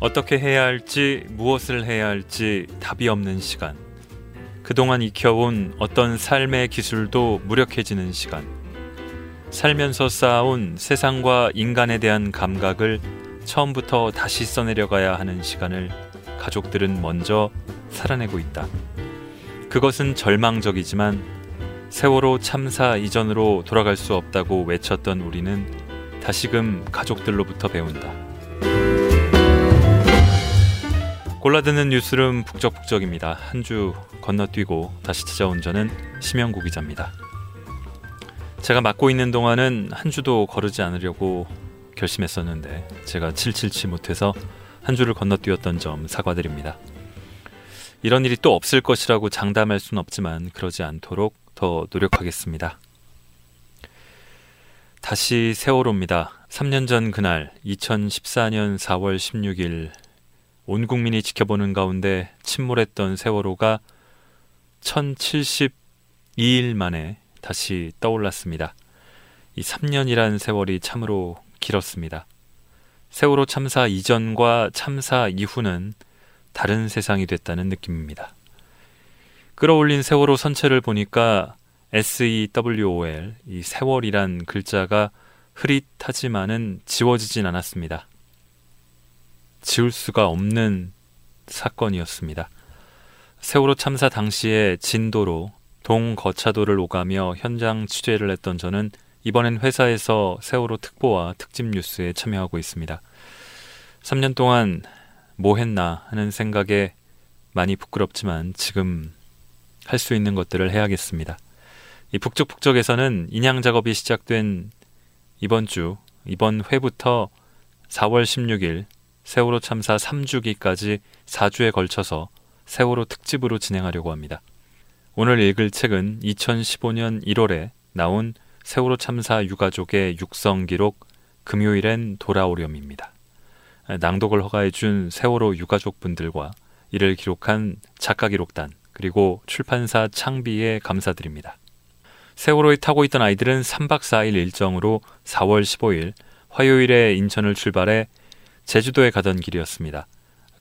어떻게 해야 할지, 무엇을 해야 할지 답이 없는 시간. 그동안 익혀온 어떤 삶의 기술도 무력해지는 시간. 살면서 쌓아온 세상과 인간에 대한 감각을 처음부터 다시 써내려가야 하는 시간을 가족들은 먼저 살아내고 있다. 그것은 절망적이지만 세월호 참사 이전으로 돌아갈 수 없다고 외쳤던 우리는 다시금 가족들로부터 배운다. 골라드는 뉴스룸 북적북적입니다. 한 주 건너뛰고 다시 찾아온 저는 심영구 기자입니다. 제가 맡고 있는 동안은 한 주도 거르지 않으려고 결심했었는데 제가 칠칠치 못해서 한 주를 건너뛰었던 점 사과드립니다. 이런 일이 또 없을 것이라고 장담할 순 없지만 그러지 않도록 더 노력하겠습니다. 다시 세월호입니다. 3년 전 그날 2014년 4월 16일 온 국민이 지켜보는 가운데 침몰했던 세월호가 1072일 만에 다시 떠올랐습니다. 이 3년이란 세월이 참으로 길었습니다. 세월호 참사 이전과 참사 이후는 다른 세상이 됐다는 느낌입니다. 끌어올린 세월호 선체를 보니까 SEWOL, 이 세월이란 글자가 흐릿하지만은 지워지진 않았습니다. 지울 수가 없는 사건이었습니다. 세월호 참사 당시에 진도로 동거차도를 오가며 현장 취재를 했던 저는 이번엔 회사에서 세월호 특보와 특집 뉴스에 참여하고 있습니다. 3년 동안 뭐 했나 하는 생각에 많이 부끄럽지만 지금 할 수 있는 것들을 해야겠습니다. 이 북적북적에서는 인양 작업이 시작된 이번 회부터 4월 16일 세월호 참사 3주기까지 4주에 걸쳐서 세월호 특집으로 진행하려고 합니다. 오늘 읽을 책은 2015년 1월에 나온 세월호 참사 유가족의 육성기록 금요일엔 돌아오렴입니다. 낭독을 허가해준 세월호 유가족분들과 이를 기록한 작가기록단 그리고 출판사 창비에 감사드립니다. 세월호에 타고 있던 아이들은 3박 4일 일정으로 4월 15일 화요일에 인천을 출발해 제주도에 가던 길이었습니다.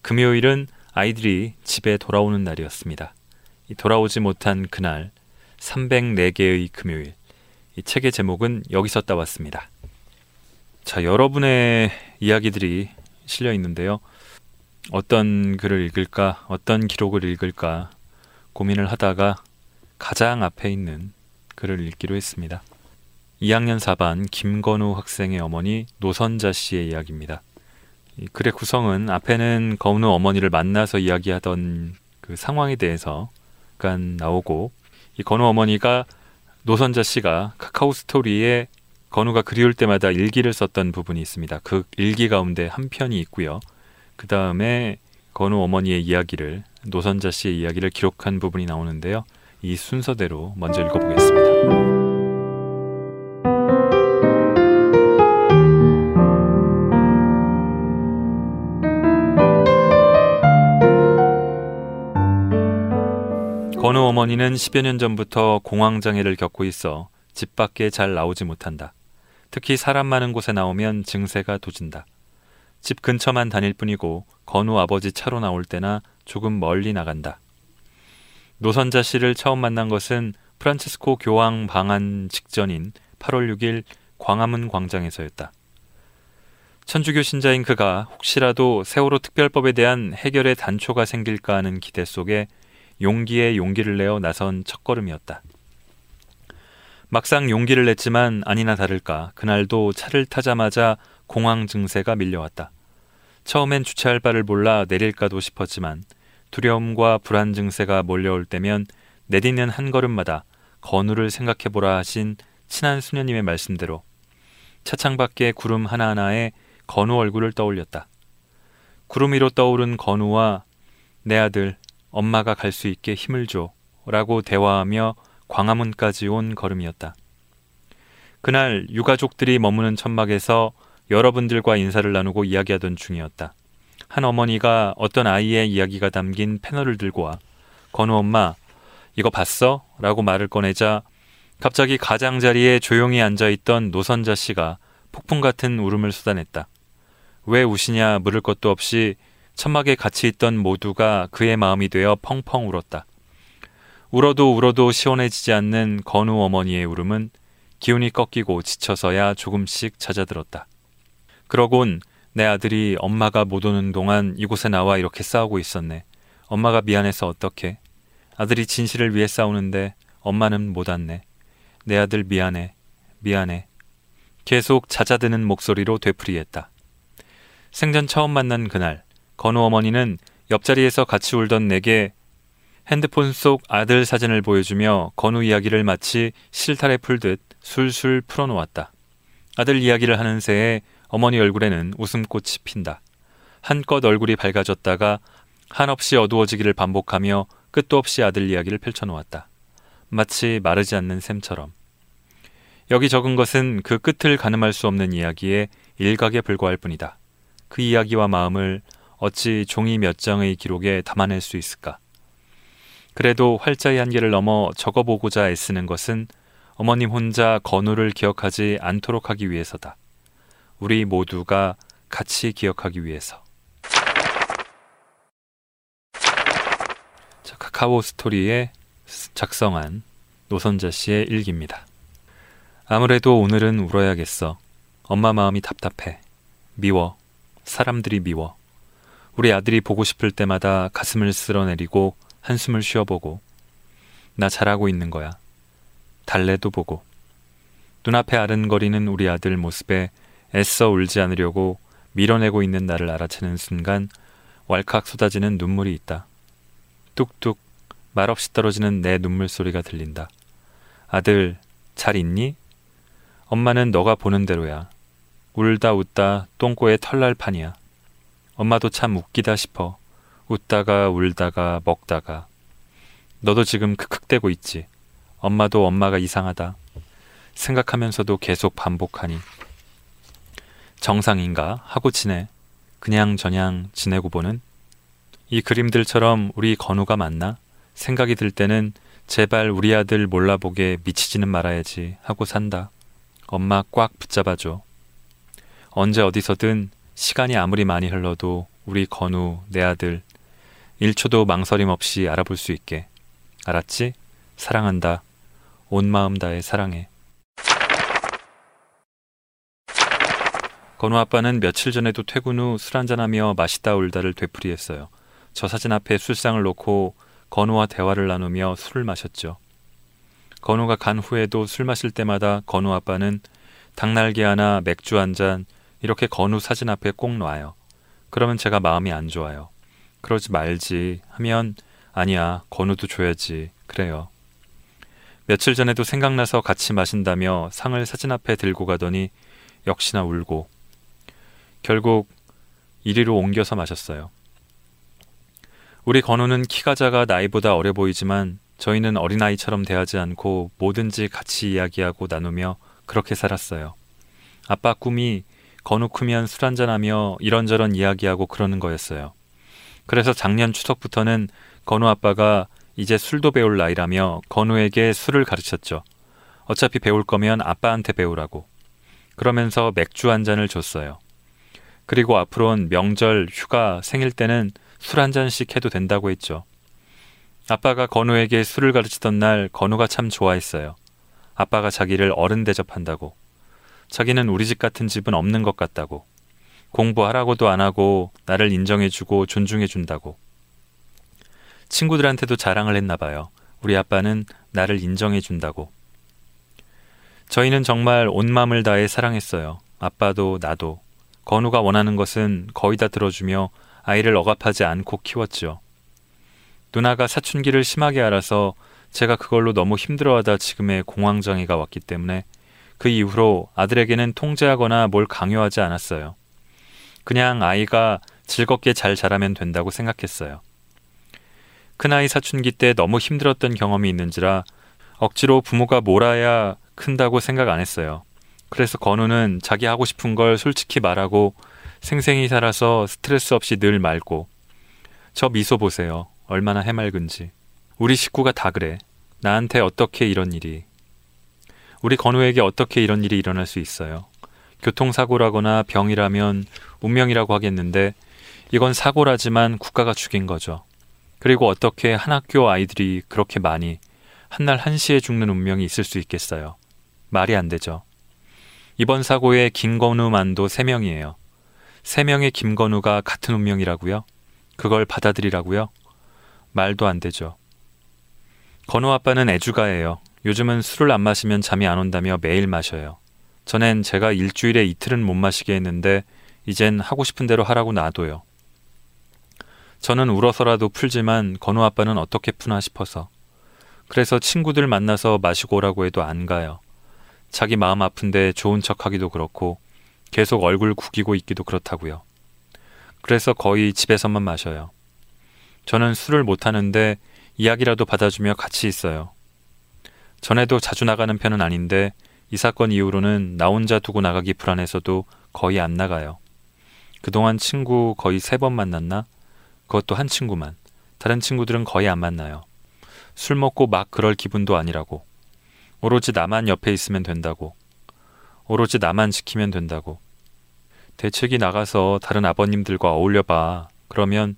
금요일은 아이들이 집에 돌아오는 날이었습니다. 돌아오지 못한 그날 304개의 금요일, 이 책의 제목은 여기서 따왔습니다. 자, 여러분의 이야기들이 실려 있는데요. 어떤 글을 읽을까, 어떤 기록을 읽을까 고민을 하다가 가장 앞에 있는 글을 읽기로 했습니다. 2학년 4반 김건우 학생의 어머니 노선자 씨의 이야기입니다. 이 글의 구성은 앞에는 건우 어머니를 만나서 이야기하던 그 상황에 대해서 잠깐 나오고, 이 건우 어머니가 노선자 씨가 카카오 스토리에 건우가 그리울 때마다 일기를 썼던 부분이 있습니다. 그 일기 가운데 한 편이 있고요. 그 다음에 건우 어머니의 이야기를, 노선자 씨의 이야기를 기록한 부분이 나오는데요. 이 순서대로 먼저 읽어보겠습니다. 건우 어머니는 10여 년 전부터 공황장애를 겪고 있어 집 밖에 잘 나오지 못한다. 특히 사람 많은 곳에 나오면 증세가 도진다. 집 근처만 다닐 뿐이고 건우 아버지 차로 나올 때나 조금 멀리 나간다. 노선자 씨를 처음 만난 것은 프란체스코 교황 방한 직전인 8월 6일 광화문 광장에서였다. 천주교 신자인 그가 혹시라도 세월호 특별법에 대한 해결의 단초가 생길까 하는 기대 속에 용기에 용기를 내어 나선 첫걸음이었다. 막상 용기를 냈지만 아니나 다를까 그날도 차를 타자마자 공황 증세가 밀려왔다. 처음엔 주차할 바를 몰라 내릴까도 싶었지만 두려움과 불안 증세가 몰려올 때면 내딛는 한 걸음마다 건우를 생각해보라 하신 친한 수녀님의 말씀대로 차창 밖의 구름 하나하나에 건우 얼굴을 떠올렸다. 구름 위로 떠오른 건우와 내 아들 엄마가 갈 수 있게 힘을 줘 라고 대화하며 광화문까지 온 걸음이었다. 그날 유가족들이 머무는 천막에서 여러분들과 인사를 나누고 이야기하던 중이었다. 한 어머니가 어떤 아이의 이야기가 담긴 패널을 들고 와 건우 엄마 이거 봤어? 라고 말을 꺼내자 갑자기 가장자리에 조용히 앉아있던 노선자 씨가 폭풍 같은 울음을 쏟아냈다. 왜 우시냐 물을 것도 없이 천막에 같이 있던 모두가 그의 마음이 되어 펑펑 울었다. 울어도 울어도 시원해지지 않는 건우 어머니의 울음은 기운이 꺾이고 지쳐서야 조금씩 찾아들었다. 그러곤 내 아들이 엄마가 못 오는 동안 이곳에 나와 이렇게 싸우고 있었네. 엄마가 미안해서 어떡해. 아들이 진실을 위해 싸우는데 엄마는 못 왔네. 내 아들 미안해. 미안해. 계속 잦아드는 목소리로 되풀이했다. 생전 처음 만난 그날 건우 어머니는 옆자리에서 같이 울던 내게 핸드폰 속 아들 사진을 보여주며 건우 이야기를 마치 실타래 풀듯 술술 풀어놓았다. 아들 이야기를 하는 새에 어머니 얼굴에는 웃음꽃이 핀다. 한껏 얼굴이 밝아졌다가 한없이 어두워지기를 반복하며 끝도 없이 아들 이야기를 펼쳐놓았다. 마치 마르지 않는 샘처럼. 여기 적은 것은 그 끝을 가늠할 수 없는 이야기의 일각에 불과할 뿐이다. 그 이야기와 마음을 어찌 종이 몇 장의 기록에 담아낼 수 있을까? 그래도 활자의 한계를 넘어 적어보고자 애쓰는 것은 어머님 혼자 건우를 기억하지 않도록 하기 위해서다. 우리 모두가 같이 기억하기 위해서. 자, 카카오 스토리에 작성한 노선자 씨의 일기입니다. 아무래도 오늘은 울어야겠어. 엄마 마음이 답답해. 미워. 사람들이 미워. 우리 아들이 보고 싶을 때마다 가슴을 쓸어내리고 한숨을 쉬어보고 나 잘하고 있는 거야. 달래도 보고 눈앞에 아른거리는 우리 아들 모습에 애써 울지 않으려고 밀어내고 있는 나를 알아채는 순간 왈칵 쏟아지는 눈물이 있다. 뚝뚝 말없이 떨어지는 내 눈물 소리가 들린다. 아들 잘 있니? 엄마는 너가 보는 대로야. 울다 웃다 똥꼬에 털날 판이야. 엄마도 참 웃기다 싶어. 웃다가 울다가 먹다가. 너도 지금 크크대고 있지. 엄마도 엄마가 이상하다. 생각하면서도 계속 반복하니. 정상인가 하고 지내. 그냥 저냥 지내고 보는. 이 그림들처럼 우리 건우가 맞나? 생각이 들 때는 제발 우리 아들 몰라보게 미치지는 말아야지 하고 산다. 엄마 꽉 붙잡아줘. 언제 어디서든 시간이 아무리 많이 흘러도 우리 건우, 내 아들 1초도 망설임 없이 알아볼 수 있게. 알았지? 사랑한다. 온 마음 다해 사랑해. 건우 아빠는 며칠 전에도 퇴근 후 술 한잔하며 마시다 울다를 되풀이했어요. 저 사진 앞에 술상을 놓고 건우와 대화를 나누며 술을 마셨죠. 건우가 간 후에도 술 마실 때마다 건우 아빠는 닭날개 하나, 맥주 한 잔 이렇게 건우 사진 앞에 꼭 놔요. 그러면 제가 마음이 안 좋아요. 그러지 말지 하면 아니야, 건우도 줘야지 그래요. 며칠 전에도 생각나서 같이 마신다며 상을 사진 앞에 들고 가더니 역시나 울고 결국 이리로 옮겨서 마셨어요. 우리 건우는 키가 작아 나이보다 어려 보이지만 저희는 어린아이처럼 대하지 않고 뭐든지 같이 이야기하고 나누며 그렇게 살았어요. 아빠 꿈이 건우 크면 술 한잔하며 이런저런 이야기하고 그러는 거였어요. 그래서 작년 추석부터는 건우 아빠가 이제 술도 배울 나이라며 건우에게 술을 가르쳤죠. 어차피 배울 거면 아빠한테 배우라고. 그러면서 맥주 한 잔을 줬어요. 그리고 앞으로는 명절, 휴가, 생일 때는 술 한 잔씩 해도 된다고 했죠. 아빠가 건우에게 술을 가르치던 날 건우가 참 좋아했어요. 아빠가 자기를 어른 대접한다고. 자기는 우리 집 같은 집은 없는 것 같다고. 공부하라고도 안 하고 나를 인정해주고 존중해준다고. 친구들한테도 자랑을 했나 봐요. 우리 아빠는 나를 인정해준다고. 저희는 정말 온 마음을 다해 사랑했어요. 아빠도 나도. 건우가 원하는 것은 거의 다 들어주며 아이를 억압하지 않고 키웠죠. 누나가 사춘기를 심하게 앓아서 제가 그걸로 너무 힘들어하다 지금의 공황장애가 왔기 때문에 그 이후로 아들에게는 통제하거나 뭘 강요하지 않았어요. 그냥 아이가 즐겁게 잘 자라면 된다고 생각했어요. 큰아이 사춘기 때 너무 힘들었던 경험이 있는지라 억지로 부모가 몰아야 큰다고 생각 안 했어요. 그래서 건우는 자기 하고 싶은 걸 솔직히 말하고 생생히 살아서 스트레스 없이 늘 맑고. 저 미소 보세요. 얼마나 해맑은지. 우리 식구가 다 그래. 나한테 어떻게 이런 일이. 우리 건우에게 어떻게 이런 일이 일어날 수 있어요. 교통사고라거나 병이라면 운명이라고 하겠는데 이건 사고라지만 국가가 죽인 거죠. 그리고 어떻게 한 학교 아이들이 그렇게 많이 한날 한시에 죽는 운명이 있을 수 있겠어요. 말이 안 되죠. 이번 사고에 김건우만도 3명이에요. 3명의 김건우가 같은 운명이라고요? 그걸 받아들이라고요? 말도 안 되죠. 건우 아빠는 애주가예요. 요즘은 술을 안 마시면 잠이 안 온다며 매일 마셔요. 전엔 제가 일주일에 이틀은 못 마시게 했는데 이젠 하고 싶은 대로 하라고 놔둬요. 저는 울어서라도 풀지만 건우 아빠는 어떻게 푸나 싶어서. 그래서 친구들 만나서 마시고 오라고 해도 안 가요. 자기 마음 아픈데 좋은 척하기도 그렇고 계속 얼굴 구기고 있기도 그렇다고요. 그래서 거의 집에서만 마셔요. 저는 술을 못하는데 이야기라도 받아주며 같이 있어요. 전에도 자주 나가는 편은 아닌데 이 사건 이후로는 나 혼자 두고 나가기 불안해서도 거의 안 나가요. 그동안 친구 거의 3번 만났나? 그것도 한 친구만. 다른 친구들은 거의 안 만나요. 술 먹고 막 그럴 기분도 아니라고. 오로지 나만 옆에 있으면 된다고. 오로지 나만 지키면 된다고. 대책이 나가서 다른 아버님들과 어울려봐. 그러면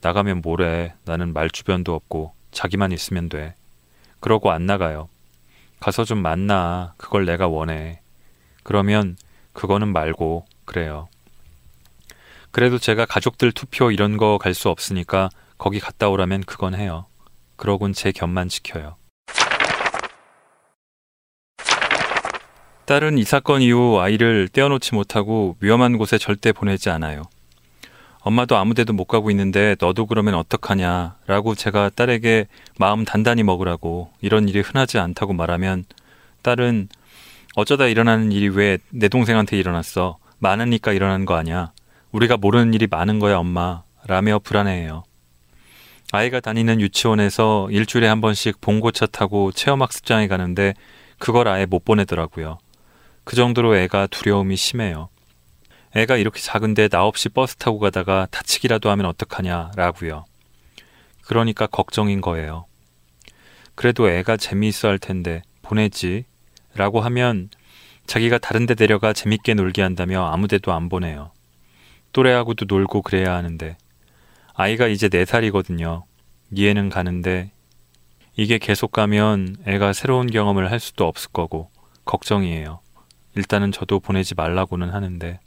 나가면 뭐래. 나는 말 주변도 없고 자기만 있으면 돼. 그러고 안 나가요. 가서 좀 만나. 그걸 내가 원해. 그러면 그거는 말고 그래요. 그래도 제가 가족들 투표 이런 거 갈 수 없으니까 거기 갔다 오라면 그건 해요. 그러곤 제 곁만 지켜요. 딸은 이 사건 이후 아이를 떼어놓지 못하고 위험한 곳에 절대 보내지 않아요. 엄마도 아무 데도 못 가고 있는데 너도 그러면 어떡하냐 라고 제가 딸에게 마음 단단히 먹으라고 이런 일이 흔하지 않다고 말하면 딸은 어쩌다 일어나는 일이 왜 내 동생한테 일어났어. 많으니까 일어난 거 아니야. 우리가 모르는 일이 많은 거야 엄마 라며 불안해해요. 아이가 다니는 유치원에서 일주일에 한 번씩 봉고차 타고 체험학습장에 가는데 그걸 아예 못 보내더라고요. 그 정도로 애가 두려움이 심해요. 애가 이렇게 작은데 나 없이 버스 타고 가다가 다치기라도 하면 어떡하냐라고요. 그러니까 걱정인 거예요. 그래도 애가 재미있어 할 텐데 보내지 라고 하면 자기가 다른 데 데려가 재밌게 놀게 한다며 아무 데도 안 보내요. 또래하고도 놀고 그래야 하는데. 아이가 이제 4살이거든요. 이해는 가는데 이게 계속 가면 애가 새로운 경험을 할 수도 없을 거고 걱정이에요. 일단은 저도 보내지 말라고는 하는데.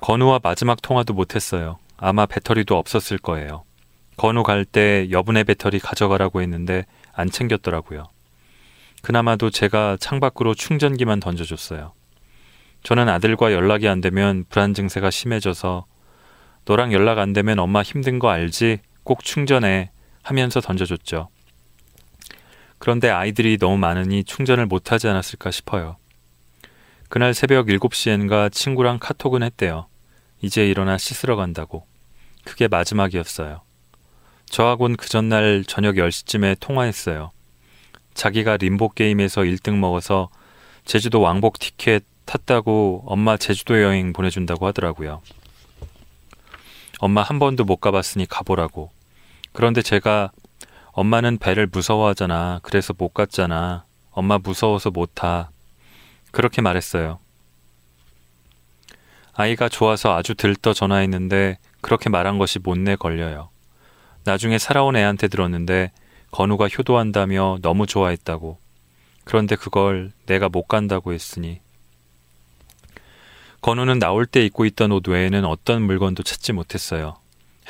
건우와 마지막 통화도 못했어요. 아마 배터리도 없었을 거예요. 건우 갈 때 여분의 배터리 가져가라고 했는데 안 챙겼더라고요. 그나마도 제가 창밖으로 충전기만 던져줬어요. 저는 아들과 연락이 안 되면 불안 증세가 심해져서 너랑 연락 안 되면 엄마 힘든 거 알지? 꼭 충전해 하면서 던져줬죠. 그런데 아이들이 너무 많으니 충전을 못하지 않았을까 싶어요. 그날 새벽 7시엔가 친구랑 카톡은 했대요. 이제 일어나 씻으러 간다고. 그게 마지막이었어요. 저하고는 그 전날 저녁 10시쯤에 통화했어요. 자기가 림보 게임에서 1등 먹어서 제주도 왕복 티켓 탔다고 엄마 제주도 여행 보내준다고 하더라고요. 엄마 한 번도 못 가봤으니 가보라고. 그런데 제가 엄마는 배를 무서워하잖아. 그래서 못 갔잖아. 엄마 무서워서 못 타. 그렇게 말했어요. 아이가 좋아서 아주 들떠 전화했는데 그렇게 말한 것이 못내 걸려요. 나중에 살아온 애한테 들었는데 건우가 효도한다며 너무 좋아했다고. 그런데 그걸 내가 못 간다고 했으니. 건우는 나올 때 입고 있던 옷 외에는 어떤 물건도 찾지 못했어요.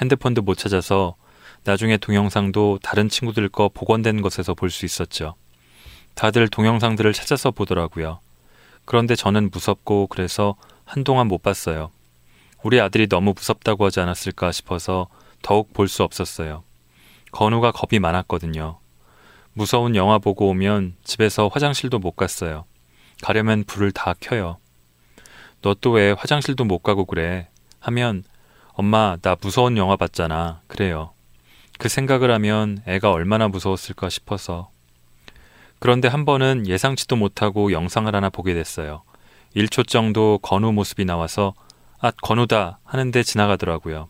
핸드폰도 못 찾아서 나중에 동영상도 다른 친구들 거 복원된 것에서 볼 수 있었죠. 다들 동영상들을 찾아서 보더라고요. 그런데 저는 무섭고 그래서 한동안 못 봤어요. 우리 아들이 너무 무섭다고 하지 않았을까 싶어서 더욱 볼 수 없었어요. 건우가 겁이 많았거든요. 무서운 영화 보고 오면 집에서 화장실도 못 갔어요. 가려면 불을 다 켜요. 너 또 왜 화장실도 못 가고 그래? 하면 엄마 나 무서운 영화 봤잖아. 그래요. 그 생각을 하면 애가 얼마나 무서웠을까 싶어서. 그런데 한 번은 예상치도 못하고 영상을 하나 보게 됐어요. 1초 정도 건우 모습이 나와서 아, 건우다 하는데 지나가더라고요.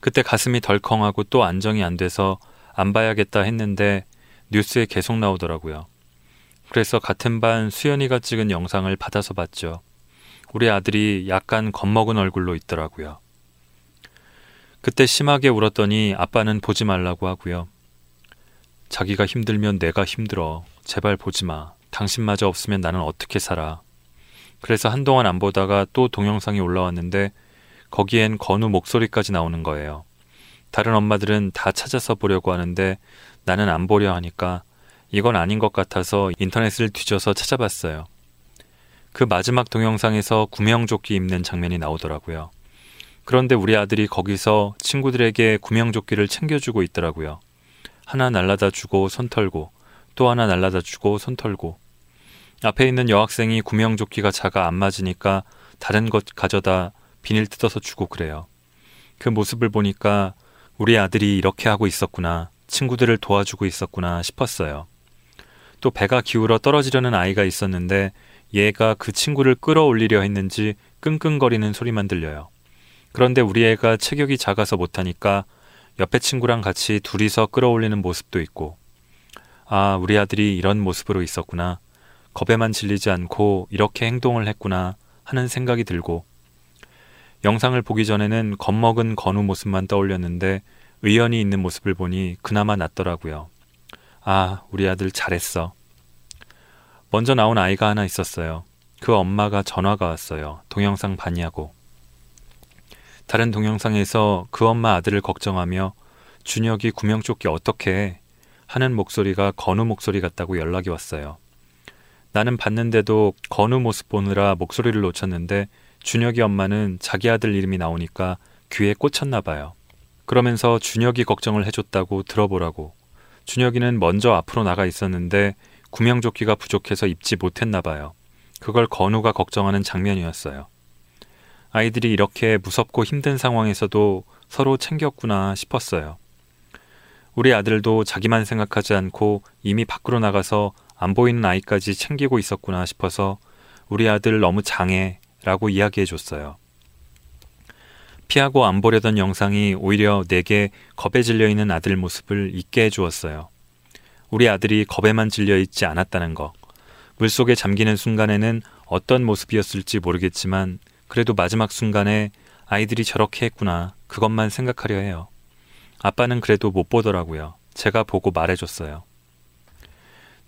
그때 가슴이 덜컹하고 또 안정이 안 돼서 안 봐야겠다 했는데 뉴스에 계속 나오더라고요. 그래서 같은 반 수연이가 찍은 영상을 받아서 봤죠. 우리 아들이 약간 겁먹은 얼굴로 있더라고요. 그때 심하게 울었더니 아빠는 보지 말라고 하고요. 자기가 힘들면 내가 힘들어. 제발 보지 마. 당신마저 없으면 나는 어떻게 살아. 그래서 한동안 안 보다가 또 동영상이 올라왔는데 거기엔 건우 목소리까지 나오는 거예요. 다른 엄마들은 다 찾아서 보려고 하는데 나는 안 보려 하니까 이건 아닌 것 같아서 인터넷을 뒤져서 찾아봤어요. 그 마지막 동영상에서 구명조끼 입는 장면이 나오더라고요. 그런데 우리 아들이 거기서 친구들에게 구명조끼를 챙겨주고 있더라고요. 하나 날라다 주고 손 털고 또 하나 날라다 주고 손 털고. 앞에 있는 여학생이 구명조끼가 작아 안 맞으니까 다른 것 가져다 비닐 뜯어서 주고 그래요. 그 모습을 보니까 우리 아들이 이렇게 하고 있었구나, 친구들을 도와주고 있었구나 싶었어요. 또 배가 기울어 떨어지려는 아이가 있었는데 얘가 그 친구를 끌어올리려 했는지 끙끙거리는 소리만 들려요. 그런데 우리 애가 체격이 작아서 못하니까 옆에 친구랑 같이 둘이서 끌어올리는 모습도 있고, 아, 우리 아들이 이런 모습으로 있었구나, 겁에만 질리지 않고 이렇게 행동을 했구나 하는 생각이 들고, 영상을 보기 전에는 겁먹은 건우 모습만 떠올렸는데 의연이 있는 모습을 보니 그나마 낫더라고요. 아, 우리 아들 잘했어. 먼저 나온 아이가 하나 있었어요. 그 엄마가 전화가 왔어요. 동영상 봤냐고. 다른 동영상에서 그 엄마 아들을 걱정하며 준혁이 구명조끼 어떻게 해? 하는 목소리가 건우 목소리 같다고 연락이 왔어요. 나는 봤는데도 건우 모습 보느라 목소리를 놓쳤는데 준혁이 엄마는 자기 아들 이름이 나오니까 귀에 꽂혔나 봐요. 그러면서 준혁이 걱정을 해줬다고 들어보라고. 준혁이는 먼저 앞으로 나가 있었는데 구명조끼가 부족해서 입지 못했나 봐요. 그걸 건우가 걱정하는 장면이었어요. 아이들이 이렇게 무섭고 힘든 상황에서도 서로 챙겼구나 싶었어요. 우리 아들도 자기만 생각하지 않고 이미 밖으로 나가서 안 보이는 아이까지 챙기고 있었구나 싶어서 우리 아들 너무 장해 라고 이야기해줬어요. 피하고 안 보려던 영상이 오히려 내게 겁에 질려있는 아들 모습을 잊게 해주었어요. 우리 아들이 겁에만 질려있지 않았다는 거. 물속에 잠기는 순간에는 어떤 모습이었을지 모르겠지만 그래도 마지막 순간에 아이들이 저렇게 했구나, 그것만 생각하려 해요. 아빠는 그래도 못 보더라고요. 제가 보고 말해줬어요.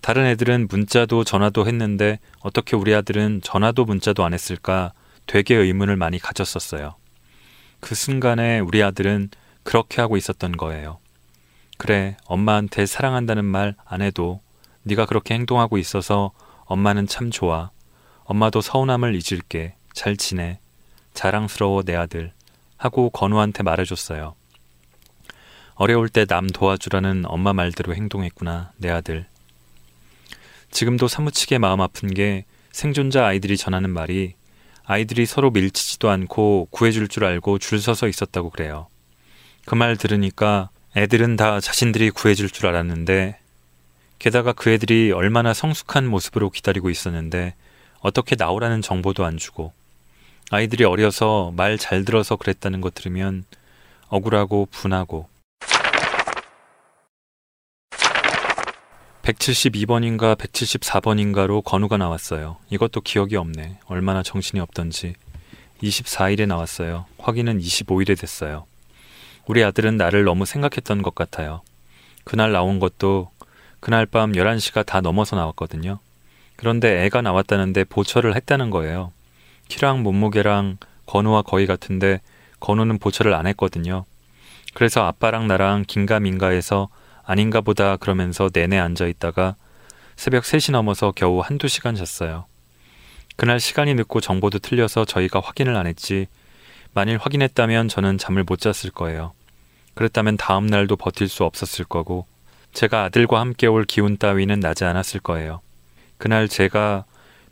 다른 애들은 문자도 전화도 했는데 어떻게 우리 아들은 전화도 문자도 안 했을까 되게 의문을 많이 가졌었어요. 그 순간에 우리 아들은 그렇게 하고 있었던 거예요. 그래, 엄마한테 사랑한다는 말 안 해도 네가 그렇게 행동하고 있어서 엄마는 참 좋아. 엄마도 서운함을 잊을게. 잘 지내. 자랑스러워 내 아들. 하고 건우한테 말해줬어요. 어려울 때 남 도와주라는 엄마 말대로 행동했구나, 내 아들. 지금도 사무치게 마음 아픈 게 생존자 아이들이 전하는 말이 아이들이 서로 밀치지도 않고 구해줄 줄 알고 줄 서서 있었다고 그래요. 그 말 들으니까 애들은 다 자신들이 구해줄 줄 알았는데 게다가 그 애들이 얼마나 성숙한 모습으로 기다리고 있었는데 어떻게 나오라는 정보도 안 주고 아이들이 어려서 말 잘 들어서 그랬다는 것 들으면 억울하고 분하고. 172번인가 174번인가로 건우가 나왔어요. 이것도 기억이 없네. 얼마나 정신이 없던지. 24일에 나왔어요. 확인은 25일에 됐어요. 우리 아들은 나를 너무 생각했던 것 같아요. 그날 나온 것도 그날 밤 11시가 다 넘어서 나왔거든요. 그런데 애가 나왔다는데 보철을 했다는 거예요. 키랑 몸무게랑 건우와 거의 같은데 건우는 보철을 안 했거든요. 그래서 아빠랑 나랑 긴가민가해서 아닌가 보다 그러면서 내내 앉아있다가 새벽 3시 넘어서 겨우 한두 시간 잤어요. 그날 시간이 늦고 정보도 틀려서 저희가 확인을 안 했지 만일 확인했다면 저는 잠을 못 잤을 거예요. 그랬다면 다음 날도 버틸 수 없었을 거고 제가 아들과 함께 올 기운 따위는 나지 않았을 거예요. 그날 제가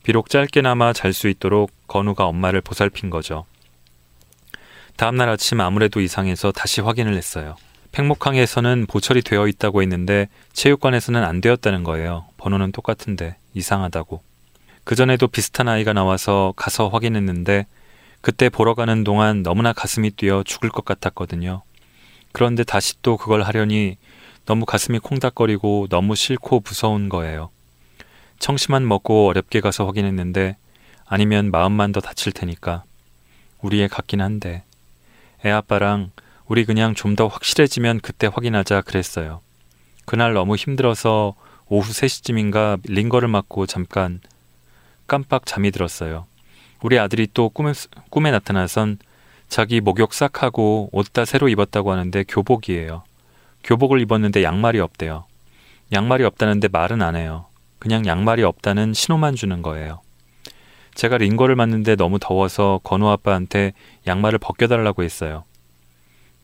비록 짧게나마 잘 수 있도록 건우가 엄마를 보살핀 거죠. 다음 날 아침 아무래도 이상해서 다시 확인을 했어요. 팽목항에서는 보철이 되어 있다고 했는데 체육관에서는 안 되었다는 거예요. 번호는 똑같은데 이상하다고. 그전에도 비슷한 아이가 나와서 가서 확인했는데 그때 보러 가는 동안 너무나 가슴이 뛰어 죽을 것 같았거든요. 그런데 다시 또 그걸 하려니 너무 가슴이 콩닥거리고 너무 싫고 무서운 거예요. 청심환 먹고 어렵게 가서 확인했는데 아니면 마음만 더 다칠 테니까. 우리 애 같긴 한데. 애 아빠랑 우리 그냥 좀 더 확실해지면 그때 확인하자 그랬어요. 그날 너무 힘들어서 오후 3시쯤인가 링거를 맞고 잠깐 깜빡 잠이 들었어요. 우리 아들이 또 꿈에 나타나선 자기 목욕 싹 하고 옷 다 새로 입었다고 하는데 교복이에요. 교복을 입었는데 양말이 없대요. 양말이 없다는데 말은 안 해요. 그냥 양말이 없다는 신호만 주는 거예요. 제가 링거를 맞는데 너무 더워서 건우 아빠한테 양말을 벗겨달라고 했어요.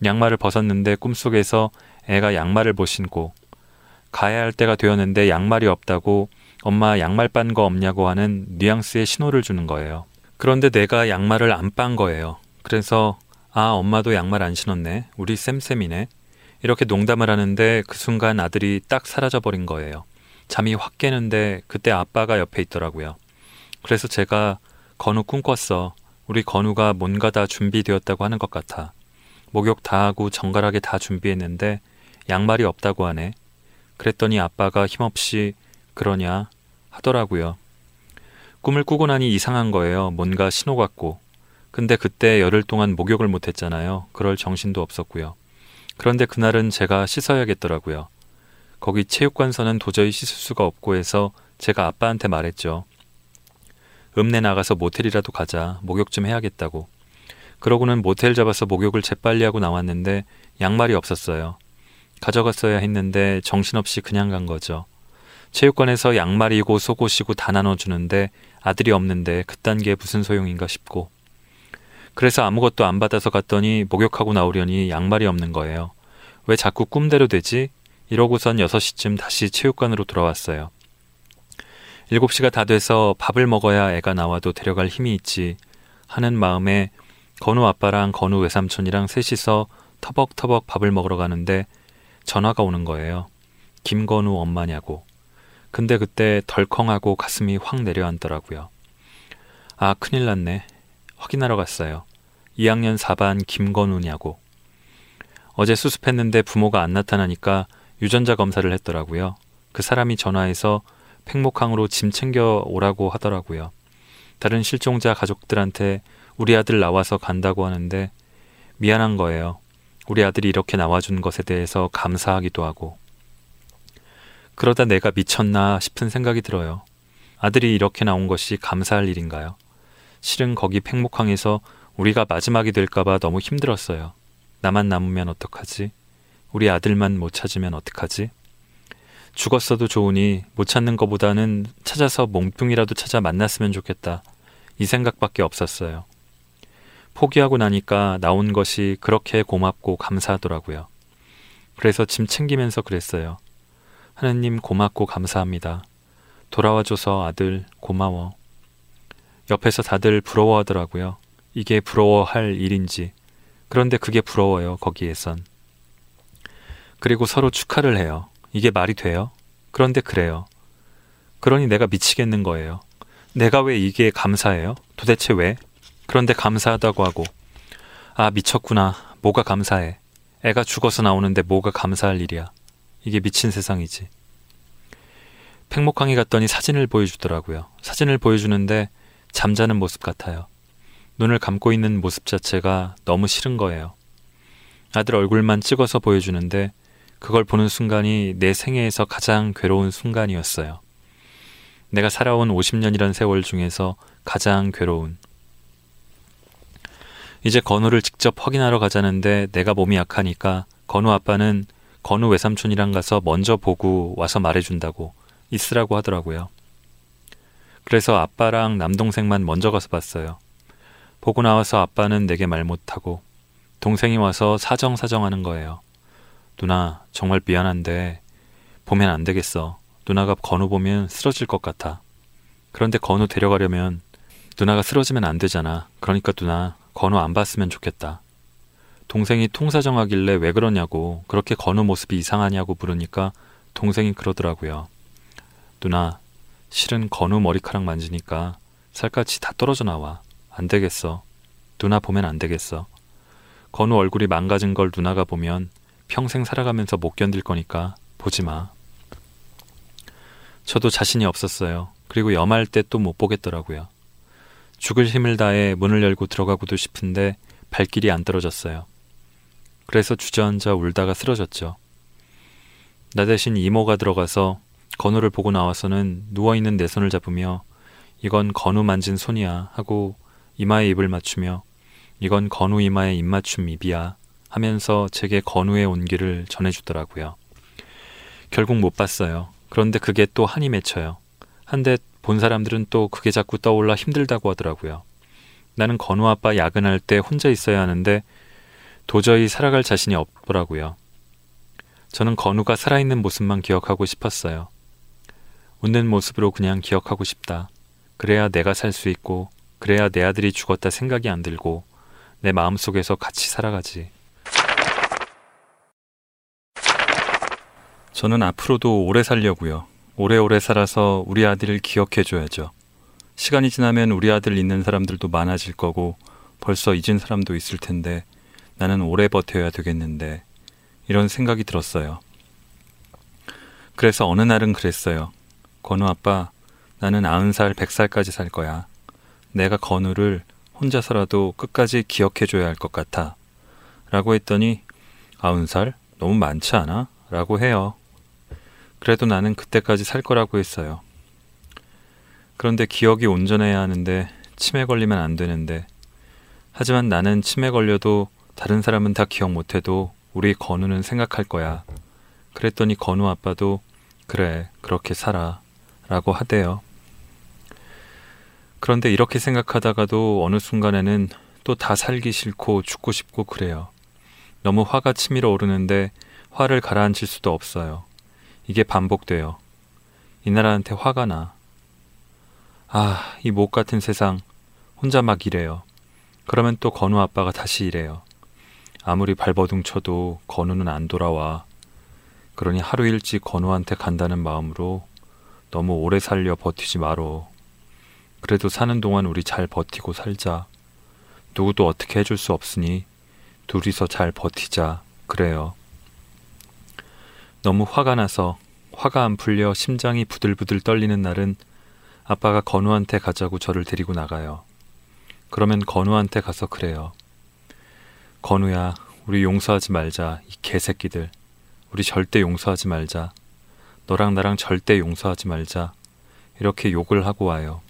양말을 벗었는데 꿈속에서 애가 양말을 못 신고 가야 할 때가 되었는데 양말이 없다고 엄마 양말 빤 거 없냐고 하는 뉘앙스의 신호를 주는 거예요. 그런데 내가 양말을 안 빤 거예요. 그래서 아 엄마도 양말 안 신었네. 우리 쌤쌤이네. 이렇게 농담을 하는데 그 순간 아들이 딱 사라져버린 거예요. 잠이 확 깨는데 그때 아빠가 옆에 있더라고요. 그래서 제가 건우 꿈꿨어. 우리 건우가 뭔가 다 준비되었다고 하는 것 같아. 목욕 다 하고 정갈하게 다 준비했는데 양말이 없다고 하네. 그랬더니 아빠가 힘없이 그러냐 하더라고요. 꿈을 꾸고 나니 이상한 거예요. 뭔가 신호 같고. 근데 그때 열흘 동안 목욕을 못했잖아요. 그럴 정신도 없었고요. 그런데 그날은 제가 씻어야겠더라고요. 거기 체육관서는 도저히 씻을 수가 없고 해서 제가 아빠한테 말했죠. 읍내 나가서 모텔이라도 가자. 목욕 좀 해야겠다고. 그러고는 모텔 잡아서 목욕을 재빨리 하고 나왔는데 양말이 없었어요. 가져갔어야 했는데 정신없이 그냥 간 거죠. 체육관에서 양말이고 속옷이고 다 나눠주는데 아들이 없는데 그딴 게 무슨 소용인가 싶고. 그래서 아무것도 안 받아서 갔더니 목욕하고 나오려니 양말이 없는 거예요. 왜 자꾸 꿈대로 되지? 이러고선 6시쯤 다시 체육관으로 돌아왔어요. 7시가 다 돼서 밥을 먹어야 애가 나와도 데려갈 힘이 있지 하는 마음에 건우 아빠랑 건우 외삼촌이랑 셋이서 터벅터벅 밥을 먹으러 가는데 전화가 오는 거예요. 김건우 엄마냐고. 근데 그때 덜컹하고 가슴이 확 내려앉더라고요. 아 큰일 났네. 확인하러 갔어요. 2학년 4반 김건우냐고. 어제 수습했는데 부모가 안 나타나니까 유전자 검사를 했더라고요. 그 사람이 전화해서 팽목항으로 짐 챙겨오라고 하더라고요. 다른 실종자 가족들한테 우리 아들 나와서 간다고 하는데 미안한 거예요. 우리 아들이 이렇게 나와준 것에 대해서 감사하기도 하고. 그러다 내가 미쳤나 싶은 생각이 들어요. 아들이 이렇게 나온 것이 감사할 일인가요? 실은 거기 팽목항에서 우리가 마지막이 될까봐 너무 힘들었어요. 나만 남으면 어떡하지? 우리 아들만 못 찾으면 어떡하지? 죽었어도 좋으니 못 찾는 것보다는 찾아서 몽둥이라도 찾아 만났으면 좋겠다. 이 생각밖에 없었어요. 포기하고 나니까 나온 것이 그렇게 고맙고 감사하더라고요. 그래서 짐 챙기면서 그랬어요. 하느님 고맙고 감사합니다. 돌아와줘서 아들 고마워. 옆에서 다들 부러워하더라고요. 이게 부러워할 일인지. 그런데 그게 부러워요, 거기에선. 그리고 서로 축하를 해요. 이게 말이 돼요? 그런데 그래요. 그러니 내가 미치겠는 거예요. 내가 왜 이게 감사해요? 도대체 왜? 그런데 감사하다고 하고. 아 미쳤구나. 뭐가 감사해. 애가 죽어서 나오는데 뭐가 감사할 일이야. 이게 미친 세상이지. 팽목항에 갔더니 사진을 보여주더라고요. 사진을 보여주는데 잠자는 모습 같아요. 눈을 감고 있는 모습 자체가 너무 싫은 거예요. 아들 얼굴만 찍어서 보여주는데 그걸 보는 순간이 내 생애에서 가장 괴로운 순간이었어요. 내가 살아온 50년이란 세월 중에서 가장 괴로운. 이제 건우를 직접 확인하러 가자는데 내가 몸이 약하니까 건우 아빠는 건우 외삼촌이랑 가서 먼저 보고 와서 말해준다고 있으라고 하더라고요. 그래서 아빠랑 남동생만 먼저 가서 봤어요. 보고 나와서 아빠는 내게 말 못하고 동생이 와서 사정하는 거예요. 누나 정말 미안한데 보면 안 되겠어. 누나가 건우 보면 쓰러질 것 같아. 그런데 건우 데려가려면 누나가 쓰러지면 안 되잖아. 그러니까 누나 건우 안 봤으면 좋겠다. 동생이 통사정하길래 왜 그러냐고 그렇게 건우 모습이 이상하냐고 물으니까 동생이 그러더라고요. 누나 실은 건우 머리카락 만지니까 살갗이 다 떨어져 나와. 안 되겠어. 누나 보면 안 되겠어. 건우 얼굴이 망가진 걸 누나가 보면 평생 살아가면서 못 견딜 거니까 보지 마. 저도 자신이 없었어요. 그리고 염할 때 또 못 보겠더라고요. 죽을 힘을 다해 문을 열고 들어가고도 싶은데 발길이 안 떨어졌어요. 그래서 주저앉아 울다가 쓰러졌죠. 나 대신 이모가 들어가서 건우를 보고 나와서는 누워있는 내 손을 잡으며 이건 건우 만진 손이야 하고 이마에 입을 맞추며 이건 건우 이마에 입 맞춤 입이야 하면서 제게 건우의 온기를 전해주더라고요. 결국 못 봤어요. 그런데 그게 또 한이 맺혀요. 한데 본 사람들은 또 그게 자꾸 떠올라 힘들다고 하더라고요. 나는 건우 아빠 야근할 때 혼자 있어야 하는데 도저히 살아갈 자신이 없더라고요. 저는 건우가 살아있는 모습만 기억하고 싶었어요. 웃는 모습으로 그냥 기억하고 싶다. 그래야 내가 살 수 있고 그래야 내 아들이 죽었다 생각이 안 들고 내 마음속에서 같이 살아가지. 저는 앞으로도 오래 살려고요. 오래오래 살아서 우리 아들을 기억해줘야죠. 시간이 지나면 우리 아들 잊는 사람들도 많아질 거고 벌써 잊은 사람도 있을 텐데 나는 오래 버텨야 되겠는데 이런 생각이 들었어요. 그래서 어느 날은 그랬어요. 건우 아빠, 나는 90살, 100살까지 살 거야. 내가 건우를 혼자서라도 끝까지 기억해줘야 할 것 같아. 라고 했더니 90살? 너무 많지 않아? 라고 해요. 그래도 나는 그때까지 살 거라고 했어요. 그런데 기억이 온전해야 하는데 치매 걸리면 안 되는데 하지만 나는 치매 걸려도 다른 사람은 다 기억 못해도 우리 건우는 생각할 거야. 그랬더니 건우 아빠도 그래, 그렇게 살아 라고 하대요. 그런데 이렇게 생각하다가도 어느 순간에는 또 다 살기 싫고 죽고 싶고 그래요. 너무 화가 치밀어 오르는데 화를 가라앉힐 수도 없어요. 이게 반복돼요. 이 나라한테 화가 나. 아, 이 못 같은 세상. 혼자 막 이래요. 그러면 또 건우 아빠가 다시 이래요. 아무리 발버둥 쳐도 건우는 안 돌아와. 그러니 하루 일찍 건우한테 간다는 마음으로 너무 오래 살려 버티지 마로. 그래도 사는 동안 우리 잘 버티고 살자. 누구도 어떻게 해줄 수 없으니 둘이서 잘 버티자. 그래요. 너무 화가 나서 화가 안 풀려 심장이 부들부들 떨리는 날은 아빠가 건우한테 가자고 저를 데리고 나가요. 그러면 건우한테 가서 그래요. 건우야, 우리 용서하지 말자. 이 개새끼들. 우리 절대 용서하지 말자. 너랑 나랑 절대 용서하지 말자. 이렇게 욕을 하고 와요.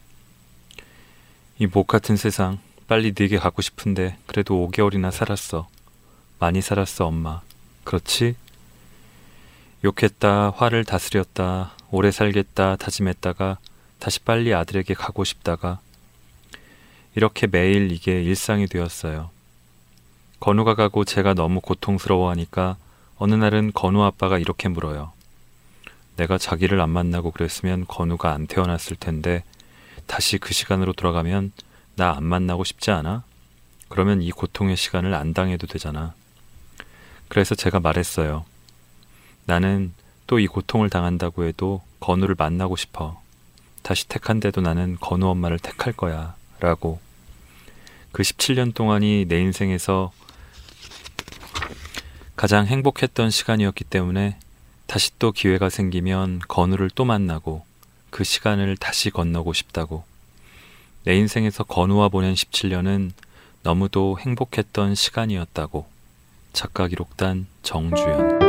이 못 같은 세상. 빨리 네게 가고 싶은데 그래도 5개월이나 살았어. 많이 살았어, 엄마. 그렇지? 욕했다, 화를 다스렸다, 오래 살겠다 다짐했다가 다시 빨리 아들에게 가고 싶다가 이렇게 매일 이게 일상이 되었어요. 건우가 가고 제가 너무 고통스러워하니까 어느 날은 건우 아빠가 이렇게 물어요. 내가 자기를 안 만나고 그랬으면 건우가 안 태어났을 텐데 다시 그 시간으로 돌아가면 나 안 만나고 싶지 않아? 그러면 이 고통의 시간을 안 당해도 되잖아. 그래서 제가 말했어요. 나는 또 이 고통을 당한다고 해도 건우를 만나고 싶어. 다시 택한데도 나는 건우 엄마를 택할 거야. 라고. 그 17년 동안이 내 인생에서 가장 행복했던 시간이었기 때문에 다시 또 기회가 생기면 건우를 또 만나고 그 시간을 다시 건너고 싶다고. 내 인생에서 건우와 보낸 17년은 너무도 행복했던 시간이었다고. 작가 기록단 정주연.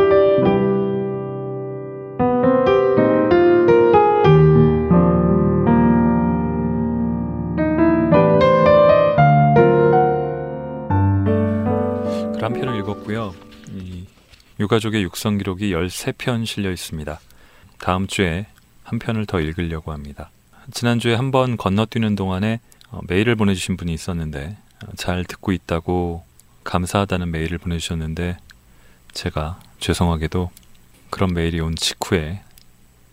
한 편을 읽었고요. 유가족의 육성 기록이 13편 실려 있습니다. 다음 주에 한 편을 더 읽으려고 합니다. 지난주에 한번 건너뛰는 동안에 메일을 보내주신 분이 있었는데 잘 듣고 있다고 감사하다는 메일을 보내주셨는데 제가 죄송하게도 그런 메일이 온 직후에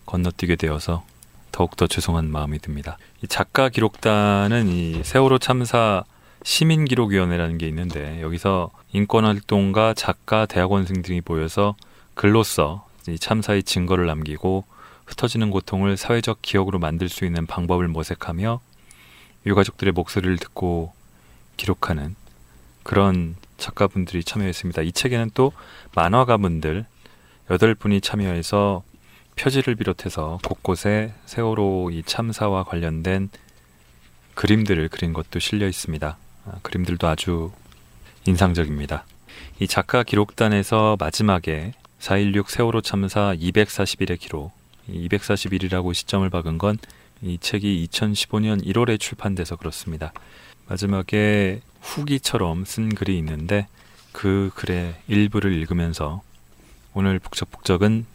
건너뛰게 되어서 더욱더 죄송한 마음이 듭니다. 이 작가 기록단은 이 세월호 참사 시민기록위원회라는 게 있는데 여기서 인권활동가, 작가, 대학원생 등이 모여서 글로써 이 참사의 증거를 남기고 흩어지는 고통을 사회적 기억으로 만들 수 있는 방법을 모색하며 유가족들의 목소리를 듣고 기록하는 그런 작가분들이 참여했습니다. 이 책에는 또 만화가분들 8분이 참여해서 표지를 비롯해서 곳곳에 세월호 이 참사와 관련된 그림들을 그린 것도 실려 있습니다. 그림들도 아주 인상적입니다. 이 작가 기록단에서 마지막에 4.16 세월호 참사 241의 기록, 241이라고 시점을 박은 건 이 책이 2015년 1월에 출판돼서 그렇습니다. 마지막에 후기처럼 쓴 글이 있는데 그 글의 일부를 읽으면서 오늘 북적북적은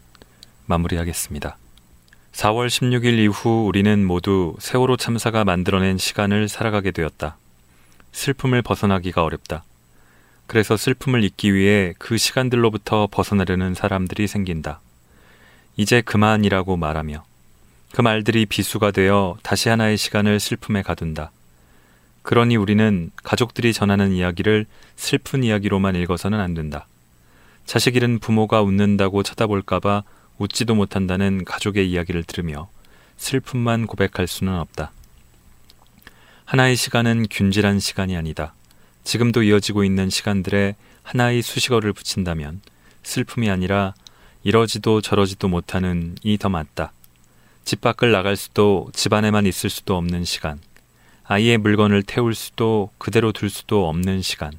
마무리하겠습니다. 4월 16일 이후 우리는 모두 세월호 참사가 만들어낸 시간을 살아가게 되었다. 슬픔을 벗어나기가 어렵다. 그래서 슬픔을 잊기 위해 그 시간들로부터 벗어나려는 사람들이 생긴다. 이제 그만이라고 말하며 그 말들이 비수가 되어 다시 하나의 시간을 슬픔에 가둔다. 그러니 우리는 가족들이 전하는 이야기를 슬픈 이야기로만 읽어서는 안 된다. 자식 잃은 부모가 웃는다고 쳐다볼까봐 웃지도 못한다는 가족의 이야기를 들으며 슬픔만 고백할 수는 없다. 하나의 시간은 균질한 시간이 아니다. 지금도 이어지고 있는 시간들에 하나의 수식어를 붙인다면 슬픔이 아니라 이러지도 저러지도 못하는 이 더 맞다. 집 밖을 나갈 수도 집 안에만 있을 수도 없는 시간. 아이의 물건을 태울 수도 그대로 둘 수도 없는 시간.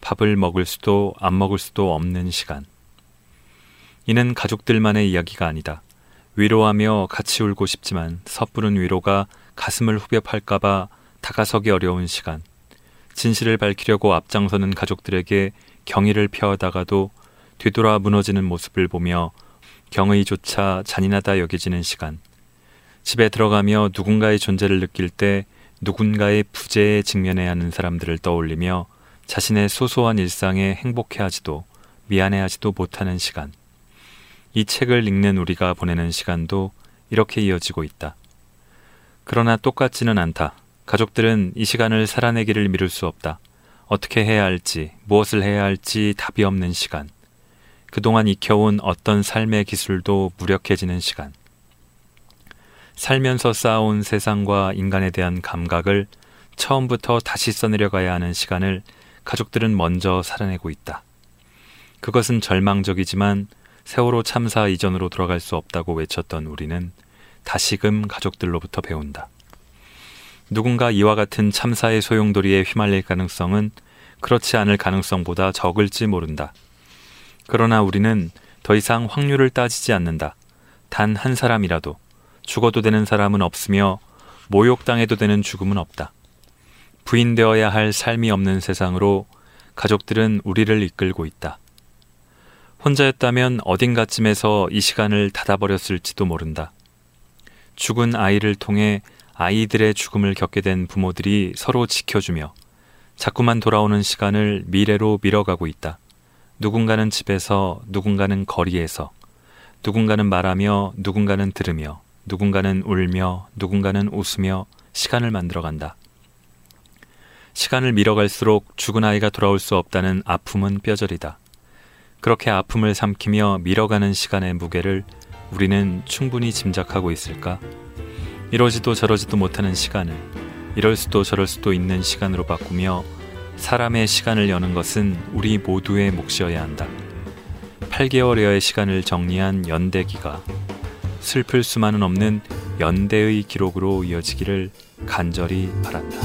밥을 먹을 수도 안 먹을 수도 없는 시간. 이는 가족들만의 이야기가 아니다. 위로하며 같이 울고 싶지만 섣부른 위로가 가슴을 후벼 팔까봐 다가서기 어려운 시간. 진실을 밝히려고 앞장서는 가족들에게 경의를 표하다가도 뒤돌아 무너지는 모습을 보며 경의조차 잔인하다 여겨지는 시간. 집에 들어가며 누군가의 존재를 느낄 때 누군가의 부재에 직면해야 하는 사람들을 떠올리며 자신의 소소한 일상에 행복해하지도 미안해하지도 못하는 시간. 이 책을 읽는 우리가 보내는 시간도 이렇게 이어지고 있다. 그러나 똑같지는 않다. 가족들은 이 시간을 살아내기를 미룰 수 없다. 어떻게 해야 할지, 무엇을 해야 할지 답이 없는 시간. 그동안 익혀온 어떤 삶의 기술도 무력해지는 시간. 살면서 쌓아온 세상과 인간에 대한 감각을 처음부터 다시 써내려가야 하는 시간을 가족들은 먼저 살아내고 있다. 그것은 절망적이지만 세월호 참사 이전으로 돌아갈 수 없다고 외쳤던 우리는 다시금 가족들로부터 배운다. 누군가 이와 같은 참사의 소용돌이에 휘말릴 가능성은 그렇지 않을 가능성보다 적을지 모른다. 그러나 우리는 더 이상 확률을 따지지 않는다. 단 한 사람이라도 죽어도 되는 사람은 없으며 모욕당해도 되는 죽음은 없다. 부인되어야 할 삶이 없는 세상으로 가족들은 우리를 이끌고 있다. 혼자였다면 어딘가쯤에서 이 시간을 닫아버렸을지도 모른다. 죽은 아이를 통해 아이들의 죽음을 겪게 된 부모들이 서로 지켜주며 자꾸만 돌아오는 시간을 미래로 밀어가고 있다. 누군가는 집에서, 누군가는 거리에서, 누군가는 말하며, 누군가는 들으며, 누군가는 울며, 누군가는 웃으며 시간을 만들어간다. 시간을 밀어갈수록 죽은 아이가 돌아올 수 없다는 아픔은 뼈저리다. 그렇게 아픔을 삼키며 밀어가는 시간의 무게를 우리는 충분히 짐작하고 있을까? 이러지도 저러지도 못하는 시간을 이럴 수도 저럴 수도 있는 시간으로 바꾸며 사람의 시간을 여는 것은 우리 모두의 몫이어야 한다. 8개월여의 시간을 정리한 연대기가 슬플 수만은 없는 연대의 기록으로 이어지기를 간절히 바란다.